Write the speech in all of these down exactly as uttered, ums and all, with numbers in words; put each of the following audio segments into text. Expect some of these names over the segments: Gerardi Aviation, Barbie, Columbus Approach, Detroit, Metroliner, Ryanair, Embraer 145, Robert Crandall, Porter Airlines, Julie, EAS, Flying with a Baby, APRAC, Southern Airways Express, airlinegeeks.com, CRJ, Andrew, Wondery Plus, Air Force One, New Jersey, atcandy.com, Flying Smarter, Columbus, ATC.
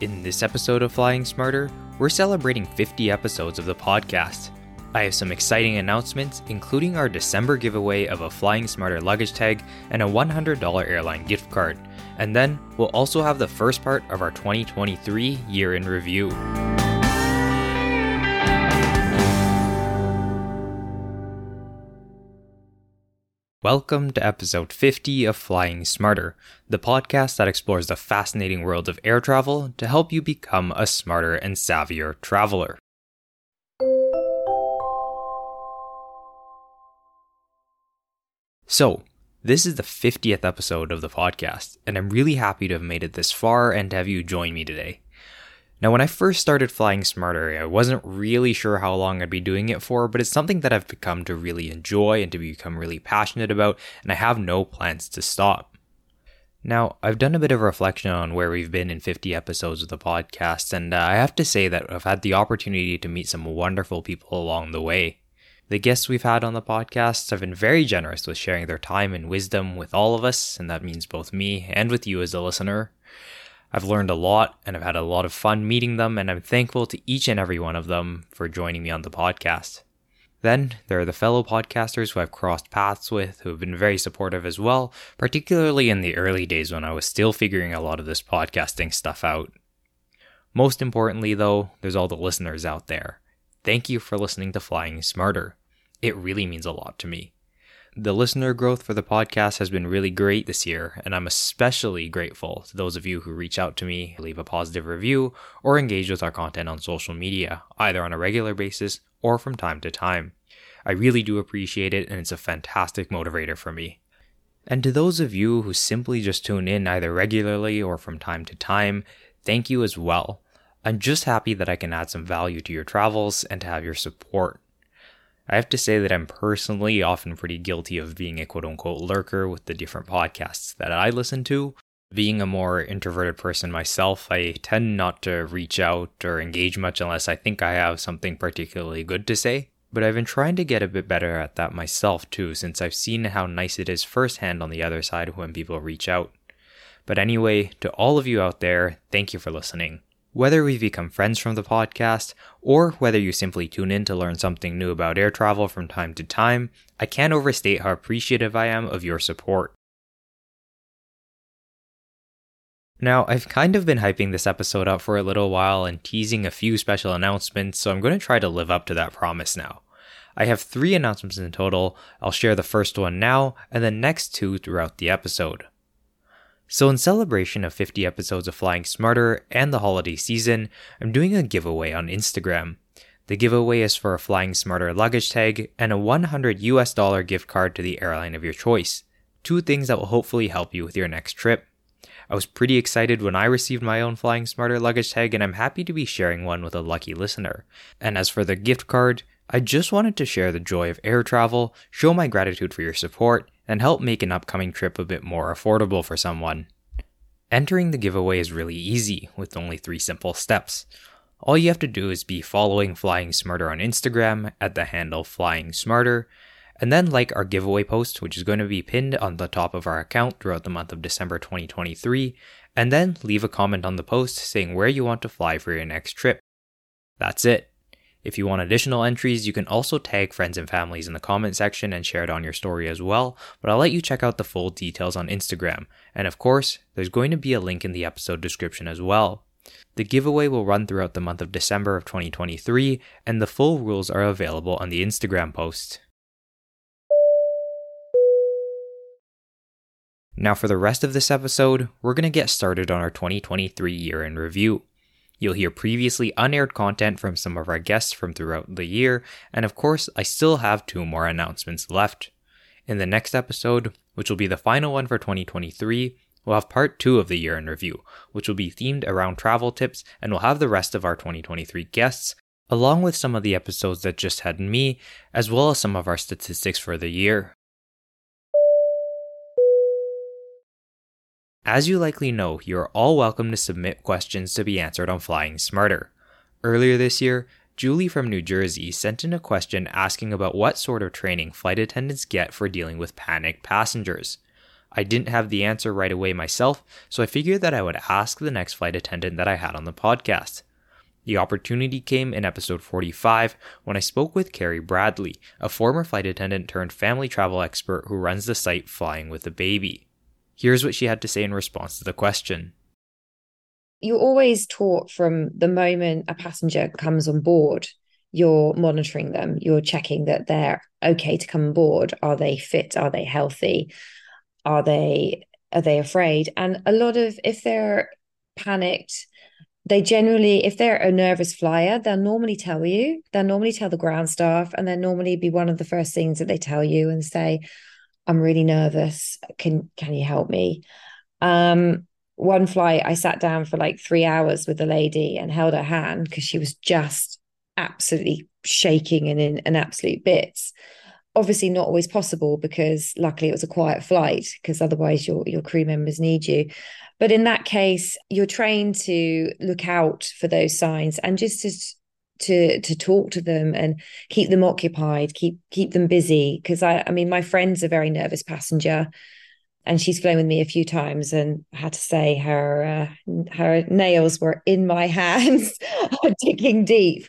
In this episode of Flying Smarter, we're celebrating fifty episodes of the podcast. I have some exciting announcements, including our December giveaway of a Flying Smarter luggage tag and a one hundred dollars airline gift card. And then we'll also have the first part of our twenty twenty-three year in review. Welcome to episode fifty of Flying Smarter, the podcast that explores the fascinating world of air travel to help you become a smarter and savvier traveler. So, this is the fiftieth episode of the podcast, and I'm really happy to have made it this far and to have you join me today. Now, when I first started Flying Smarter, I wasn't really sure how long I'd be doing it for, but it's something that I've become to really enjoy and to become really passionate about, and I have no plans to stop. Now, I've done a bit of reflection on where we've been in fifty episodes of the podcast, and uh, I have to say that I've had the opportunity to meet some wonderful people along the way. The guests we've had on the podcast have been very generous with sharing their time and wisdom with all of us, and that means both me and with you as a listener. I've learned a lot, and I've had a lot of fun meeting them, and I'm thankful to each and every one of them for joining me on the podcast. Then, there are the fellow podcasters who I've crossed paths with, who have been very supportive as well, particularly in the early days when I was still figuring a lot of this podcasting stuff out. Most importantly, though, there's all the listeners out there. Thank you for listening to Flying Smarter. It really means a lot to me. The listener growth for the podcast has been really great this year, and I'm especially grateful to those of you who reach out to me, leave a positive review, or engage with our content on social media, either on a regular basis or from time to time. I really do appreciate it, and it's a fantastic motivator for me. And to those of you who simply just tune in either regularly or from time to time, thank you as well. I'm just happy that I can add some value to your travels and to have your support. I have to say that I'm personally often pretty guilty of being a quote-unquote lurker with the different podcasts that I listen to. Being a more introverted person myself, I tend not to reach out or engage much unless I think I have something particularly good to say. But I've been trying to get a bit better at that myself too, since I've seen how nice it is firsthand on the other side when people reach out. But anyway, to all of you out there, thank you for listening. Whether we've become friends from the podcast, or whether you simply tune in to learn something new about air travel from time to time, I can't overstate how appreciative I am of your support. Now, I've kind of been hyping this episode up for a little while and teasing a few special announcements, so I'm going to try to live up to that promise now. I have three announcements in total. I'll share the first one now, and the next two throughout the episode. So in celebration of fifty episodes of Flying Smarter and the holiday season, I'm doing a giveaway on Instagram. The giveaway is for a Flying Smarter luggage tag and a one hundred U S dollar gift card to the airline of your choice. Two things that will hopefully help you with your next trip. I was pretty excited when I received my own Flying Smarter luggage tag, and I'm happy to be sharing one with a lucky listener. And as for the gift card, I just wanted to share the joy of air travel, show my gratitude for your support, and help make an upcoming trip a bit more affordable for someone. Entering the giveaway is really easy, with only three simple steps. All you have to do is be following Flying Smarter on Instagram at the handle Flying Smarter, and then like our giveaway post, which is going to be pinned on the top of our account throughout the month of December twenty twenty-three, and then leave a comment on the post saying where you want to fly for your next trip. That's it. If you want additional entries, you can also tag friends and families in the comment section and share it on your story as well, but I'll let you check out the full details on Instagram. And of course, there's going to be a link in the episode description as well. The giveaway will run throughout the month of December of twenty twenty-three, and the full rules are available on the Instagram post. Now for the rest of this episode, we're going to get started on our twenty twenty-three year in review. You'll hear previously unaired content from some of our guests from throughout the year, and of course, I still have two more announcements left. In the next episode, which will be the final one for twenty twenty-three, we'll have part two of the year in review, which will be themed around travel tips, and we'll have the rest of our twenty twenty-three guests, along with some of the episodes that just had me, as well as some of our statistics for the year. As you likely know, you are all welcome to submit questions to be answered on Flying Smarter. Earlier this year, Julie from New Jersey sent in a question asking about what sort of training flight attendants get for dealing with panicked passengers. I didn't have the answer right away myself, so I figured that I would ask the next flight attendant that I had on the podcast. The opportunity came in episode forty-five when I spoke with Carrie Bradley, a former flight attendant turned family travel expert who runs the site Flying with a Baby. Here's what she had to say in response to the question. You're always taught from the moment a passenger comes on board, you're monitoring them, you're checking that they're okay to come on board. Are they fit? Are they healthy? Are they, are they afraid? And a lot of, if they're panicked, they generally, if they're a nervous flyer, they'll normally tell you, they'll normally tell the ground staff, and they'll normally be one of the first things that they tell you and say, I'm really nervous. Can, can you help me? Um, one flight, I sat down for like three hours with the lady and held her hand because she was just absolutely shaking and in an absolute bits. Obviously not always possible because luckily it was a quiet flight, because otherwise your your crew members need you. But in that case, you're trained to look out for those signs and just to to, to talk to them and keep them occupied, keep keep them busy. Because I, I mean, my friend's a very nervous passenger, and she's flown with me a few times, and I had to say her uh, her nails were in my hands, digging deep.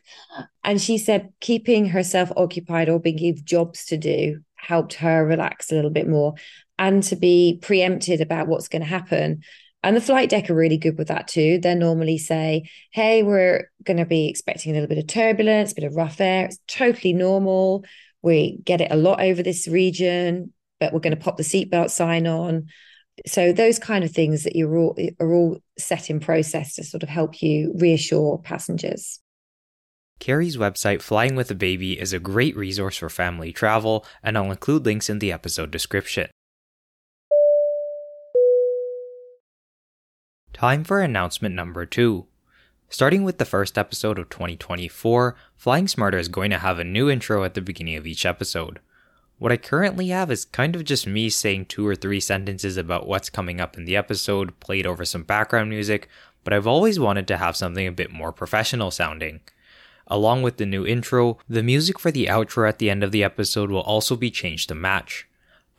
And she said keeping herself occupied or being given jobs to do helped her relax a little bit more and to be preempted about what's going to happen. And the flight deck are really good with that too. They'll normally say, hey, we're going to be expecting a little bit of turbulence, a bit of rough air. It's totally normal. We get it a lot over this region, but we're going to pop the seatbelt sign on. So those kind of things that you're all, are all set in process to sort of help you reassure passengers. Carrie's website, Flying with a Baby, is a great resource for family travel, and I'll include links in the episode description. Time for announcement number two. Starting with the first episode of twenty twenty-four, Flying Smarter is going to have a new intro at the beginning of each episode. What I currently have is kind of just me saying two or three sentences about what's coming up in the episode, played over some background music, but I've always wanted to have something a bit more professional sounding. Along with the new intro, the music for the outro at the end of the episode will also be changed to match.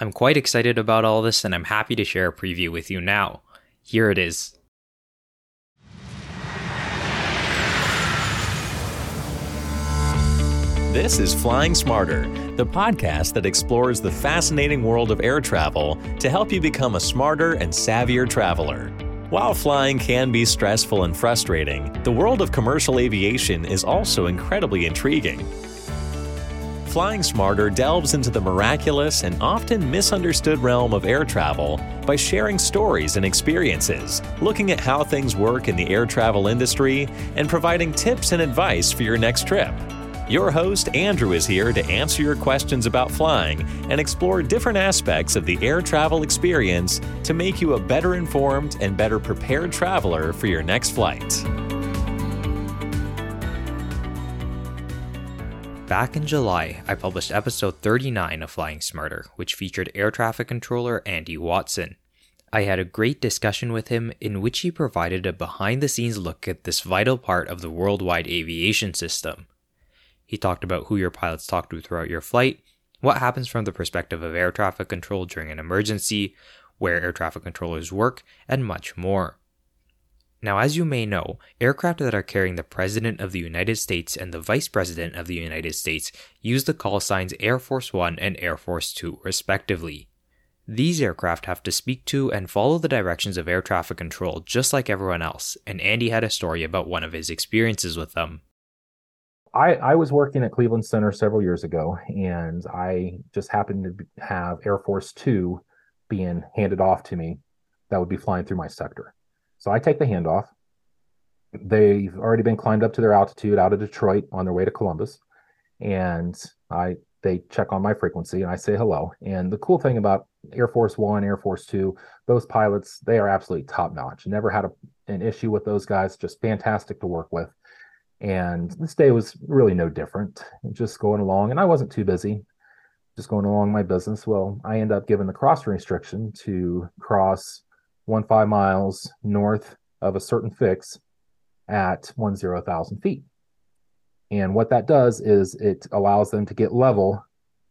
I'm quite excited about all this, and I'm happy to share a preview with you now. Here it is. This is Flying Smarter, the podcast that explores the fascinating world of air travel to help you become a smarter and savvier traveler. While flying can be stressful and frustrating, the world of commercial aviation is also incredibly intriguing. Flying Smarter delves into the miraculous and often misunderstood realm of air travel by sharing stories and experiences, looking at how things work in the air travel industry, and providing tips and advice for your next trip. Your host, Andrew, is here to answer your questions about flying and explore different aspects of the air travel experience to make you a better informed and better prepared traveler for your next flight. Back in July, I published episode thirty-nine of Flying Smarter, which featured air traffic controller Andy Watson. I had a great discussion with him in which he provided a behind-the-scenes look at this vital part of the worldwide aviation system. He talked about who your pilots talk to throughout your flight, what happens from the perspective of air traffic control during an emergency, where air traffic controllers work, and much more. Now, as you may know, aircraft that are carrying the President of the United States and the Vice President of the United States use the call signs Air Force One and Air Force Two, respectively. These aircraft have to speak to and follow the directions of air traffic control just like everyone else, and Andy had a story about one of his experiences with them. I, I was working at Cleveland Center several years ago, and I just happened to have Air Force Two being handed off to me that would be flying through my sector. So I take the handoff. They've already been climbed up to their altitude out of Detroit on their way to Columbus, and I they check on my frequency, and I say hello. And the cool thing about Air Force One, Air Force Two, those pilots, they are absolutely top-notch. Never had a, an issue with those guys, just fantastic to work with. And this day was really no different, just going along, and I wasn't too busy, just going along my business. Well, I end up given the crossing restriction to cross fifteen miles north of a certain fix at ten thousand feet. And what that does is it allows them to get level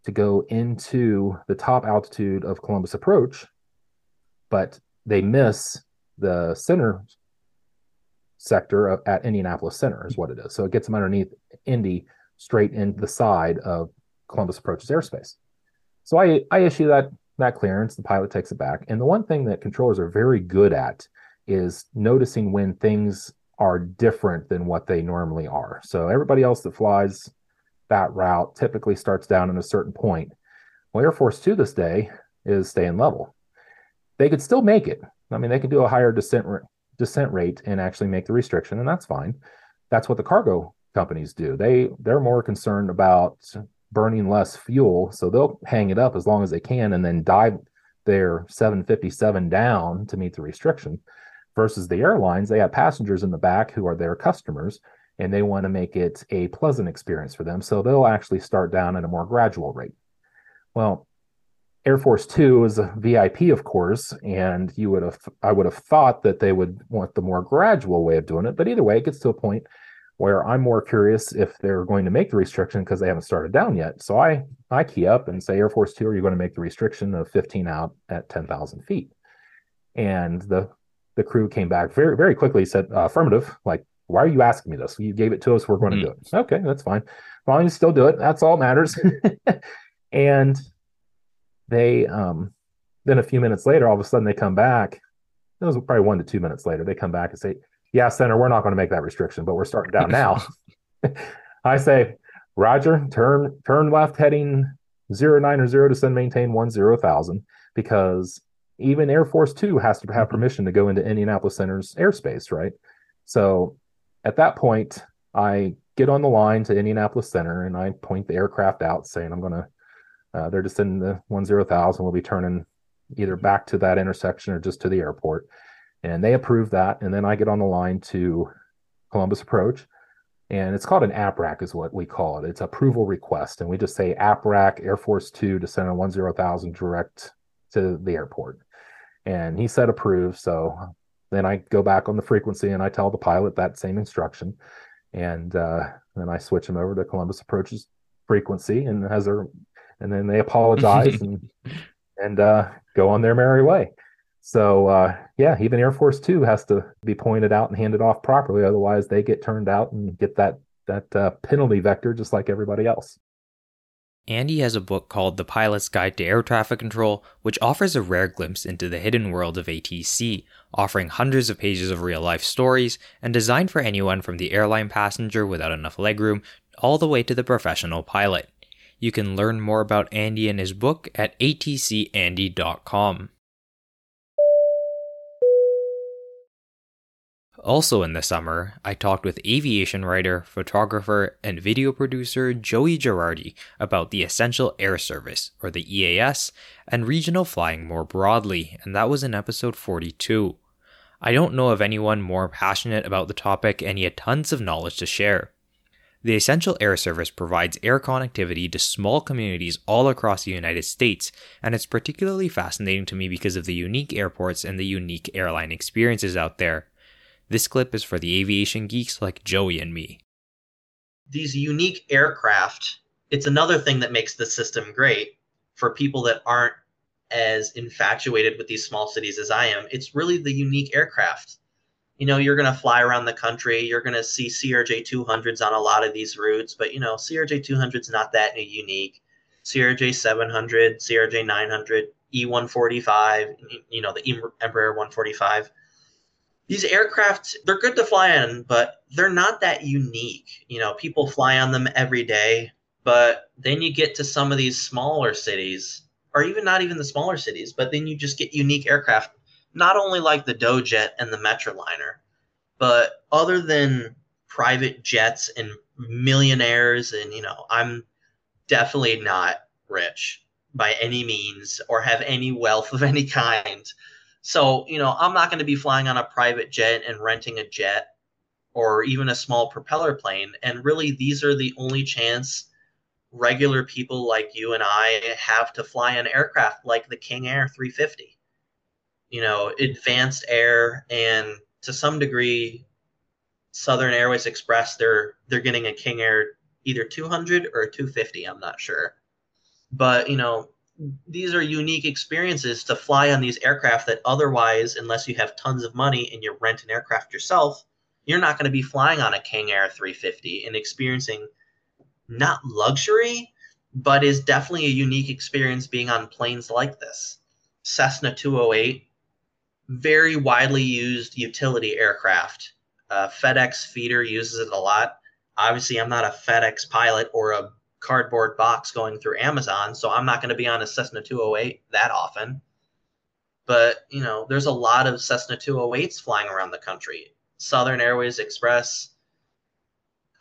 to go into the top altitude of Columbus Approach but they miss the center sector of, at Indianapolis Center is what it is. So it gets them underneath Indy straight into the side of Columbus Approach's airspace. So I, I issue that, that clearance, the pilot takes it back. And the one thing that controllers are very good at is noticing when things are different than what they normally are. So everybody else that flies that route typically starts down at a certain point. Well, Air Force Two this day is staying level. They could still make it. I mean, they could do a higher descent descent rate and actually make the restriction, and that's fine. That's what the cargo companies do. They, they're more concerned about burning less fuel, so they'll hang it up as long as they can and then dive their seven fifty-seven down to meet the restriction, versus the airlines. They have passengers in the back who are their customers, and they want to make it a pleasant experience for them, so they'll actually start down at a more gradual rate. Well, Air Force Two is a V I P, of course, and you would have, I would have thought that they would want the more gradual way of doing it, but either way, it gets to a point where I'm more curious if they're going to make the restriction because they haven't started down yet. So I, I key up and say, Air Force Two, are you going to make the restriction of fifteen out at ten thousand feet? And the the crew came back very, very quickly, said, uh, affirmative. Like, why are you asking me this? You gave it to us. We're going mm-hmm. to do it. Okay, that's fine. Well, you still do it. That's all that matters. And they, um, then a few minutes later, all of a sudden they come back. It was probably one to two minutes later. They come back and say, yeah, Senator, we're not going to make that restriction, but we're starting down now. I say, Roger, turn turn left heading zero nine or zero, descend maintain one zero thousand, because even Air Force Two has to have permission to go into Indianapolis Center's airspace, right? So at that point, I get on the line to Indianapolis Center and I point the aircraft out saying, I'm going to, uh, they're descending the one zero thousand, we'll be turning either back to that intersection or just to the airport. And they approve that, and then I get on the line to Columbus Approach, and it's called an A P R A C is what we call it. It's approval request, and we just say A P R A C, Air Force Two, descend on one zero thousand, direct to the airport. And he said approve, so then I go back on the frequency, and I tell the pilot that same instruction, and uh, then I switch him over to Columbus Approach's frequency, and as they're, and then they apologize and and uh, go on their merry way. So, uh, yeah, even Air Force Two has to be pointed out and handed off properly. Otherwise, they get turned out and get that, that uh, penalty vector just like everybody else. Andy has a book called The Pilot's Guide to Air Traffic Control, which offers a rare glimpse into the hidden world of A T C, offering hundreds of pages of real-life stories and designed for anyone from the airline passenger without enough legroom all the way to the professional pilot. You can learn more about Andy and his book at A T C andy dot com. Also in the summer, I talked with aviation writer, photographer, and video producer Joey Gerardi about the Essential Air Service, or the E A S, and regional flying more broadly, and that was in episode forty-two. I don't know of anyone more passionate about the topic, and he had tons of knowledge to share. The Essential Air Service provides air connectivity to small communities all across the United States, and it's particularly fascinating to me because of the unique airports and the unique airline experiences out there. This clip is for the aviation geeks like Joey and me. These unique aircraft, it's another thing that makes the system great for people that aren't as infatuated with these small cities as I am. It's really the unique aircraft. You know, you're going to fly around the country. You're going to see C R J two hundreds on a lot of these routes, but, you know, C R J two hundred's not that unique. C R J seven hundred, C R J nine hundred, E one forty-five, you know, the Embraer one forty-five. These aircraft, they're good to fly on, but they're not that unique. You know, people fly on them every day, but then you get to some of these smaller cities, or even not even the smaller cities, but then you just get unique aircraft, not only like the Dojet and the Metroliner, but other than private jets and millionaires. And, you know, I'm definitely not rich by any means or have any wealth of any kind. So, you know, I'm not going to be flying on a private jet and renting a jet or even a small propeller plane. And really, these are the only chance regular people like you and I have to fly an aircraft like the King Air three fifty, you know, Advanced Air, and to some degree, Southern Airways Express. They're they're getting a King Air either two hundred or two fifty. I'm not sure. But, you know, these are unique experiences to fly on these aircraft that otherwise, unless you have tons of money and you rent an aircraft yourself, you're not going to be flying on a King Air three fifty and experiencing not luxury, but is definitely a unique experience being on planes like this. Cessna two oh eight, very widely used utility aircraft. Uh, FedEx feeder uses it a lot. Obviously, I'm not a FedEx pilot or a cardboard box going through Amazon, so I'm not going to be on a Cessna two oh eight that often. But, you know, there's a lot of Cessna two oh eights flying around the country. Southern Airways Express,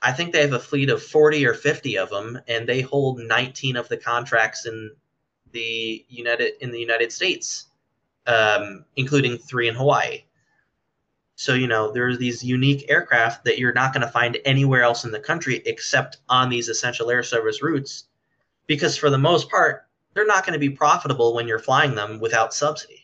I think they have a fleet of forty or fifty of them, and they hold nineteen of the contracts in the United in the United States, um, including three in Hawaii. So, you know, there's these unique aircraft that you're not going to find anywhere else in the country except on these essential air service routes, because for the most part, they're not going to be profitable when you're flying them without subsidy.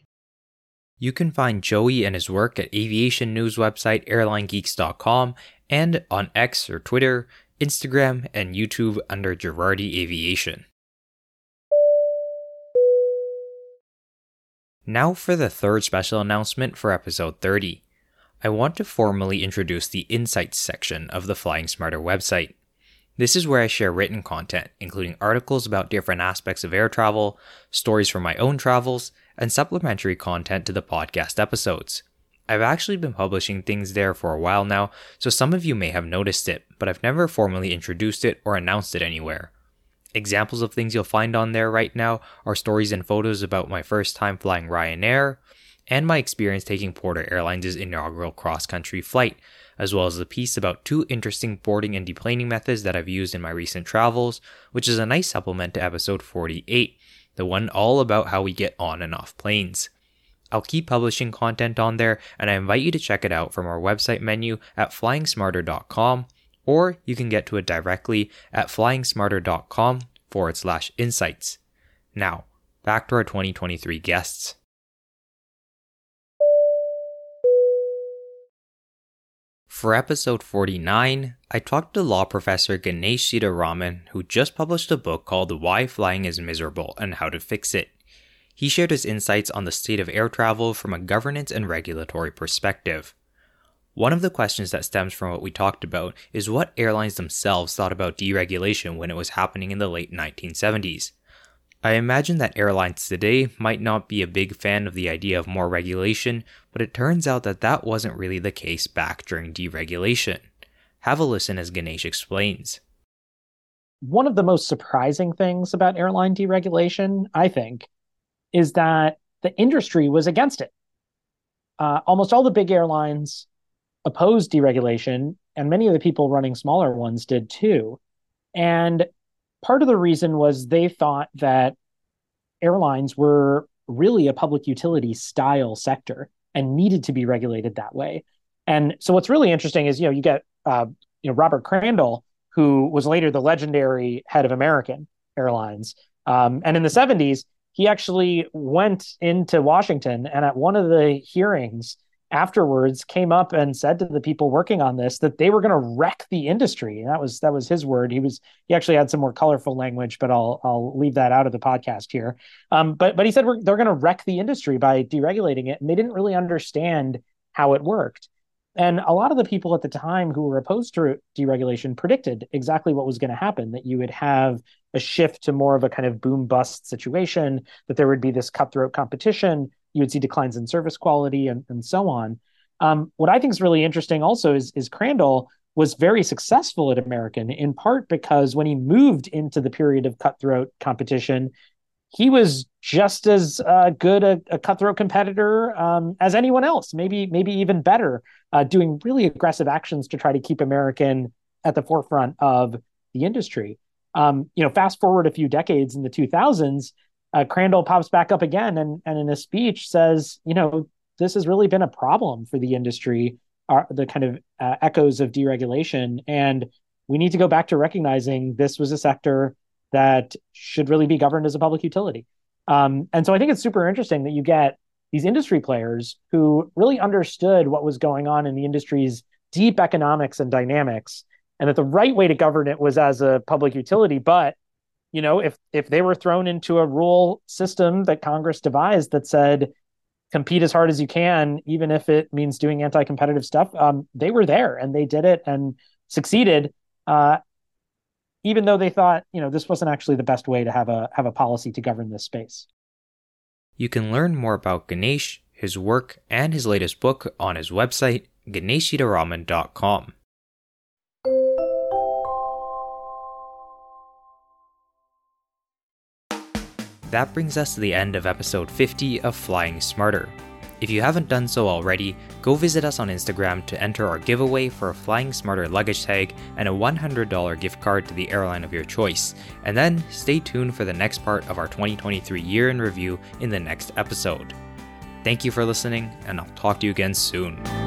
You can find Joey and his work at aviation news website airline geeks dot com and on X or Twitter, Instagram, and YouTube under Gerardi Aviation. Now for the third special announcement for episode thirty. I want to formally introduce the Insights section of the Flying Smarter website. This is where I share written content, including articles about different aspects of air travel, stories from my own travels, and supplementary content to the podcast episodes. I've actually been publishing things there for a while now, so some of you may have noticed it, but I've never formally introduced it or announced it anywhere. Examples of things you'll find on there right now are stories and photos about my first time flying Ryanair, and my experience taking Porter Airlines' inaugural cross-country flight, as well as a piece about two interesting boarding and deplaning methods that I've used in my recent travels, which is a nice supplement to episode forty-eight, the one all about how we get on and off planes. I'll keep publishing content on there, and I invite you to check it out from our website menu at flying smarter dot com, or you can get to it directly at flying smarter dot com forward slash insights. Now, back to our twenty twenty-three guests. For episode forty-nine, I talked to law professor Ganesh Sridharaman, who just published a book called Why Flying is Miserable and How to Fix It. He shared his insights on the state of air travel from a governance and regulatory perspective. One of the questions that stems from what we talked about is what airlines themselves thought about deregulation when it was happening in the late nineteen seventies. I imagine that airlines today might not be a big fan of the idea of more regulation, but it turns out that that wasn't really the case back during deregulation. Have a listen as Ganesh explains. One of the most surprising things about airline deregulation, I think, is that the industry was against it. Uh, almost all the big airlines opposed deregulation, and many of the people running smaller ones did too. And part of the reason was they thought that airlines were really a public utility style sector and needed to be regulated that way. And so what's really interesting is, you know, you get uh, you know, Robert Crandall, who was later the legendary head of American Airlines. Um, and in the seventies, he actually went into Washington and at one of the hearings afterwards came up and said to the people working on this that they were going to wreck the industry. And that was that was his word. He was he actually had some more colorful language, but I'll I'll leave that out of the podcast here. Um, but but he said we're, they're going to wreck the industry by deregulating it, and they didn't really understand how it worked. And a lot of the people at the time who were opposed to deregulation predicted exactly what was going to happen, that you would have a shift to more of a kind of boom-bust situation, that there would be this cutthroat competition. You would see declines in service quality and, and so on. Um, what I think is really interesting also is, is Crandall was very successful at American, in part because when he moved into the period of cutthroat competition, he was just as uh, good a, a cutthroat competitor um, as anyone else, maybe maybe even better, uh, doing really aggressive actions to try to keep American at the forefront of the industry. Um, you know, fast forward a few decades in the two thousands, Uh, Crandall pops back up again and, and in a speech says, you know, this has really been a problem for the industry, uh, the kind of uh, echoes of deregulation. And we need to go back to recognizing this was a sector that should really be governed as a public utility. Um, and so I think it's super interesting that you get these industry players who really understood what was going on in the industry's deep economics and dynamics, and that the right way to govern it was as a public utility, but you know, if if they were thrown into a rule system that Congress devised that said, compete as hard as you can, even if it means doing anti-competitive stuff, um, they were there and they did it and succeeded. Uh, even though they thought, you know, this wasn't actually the best way to have a have a policy to govern this space. You can learn more about Ganesh, his work, and his latest book on his website, ganesh sitaraman dot com. That brings us to the end of episode fifty of Flying Smarter. If you haven't done so already, go visit us on Instagram to enter our giveaway for a Flying Smarter luggage tag and a one hundred dollars gift card to the airline of your choice. And then stay tuned for the next part of our twenty twenty-three year in review in the next episode. Thank you for listening, and I'll talk to you again soon.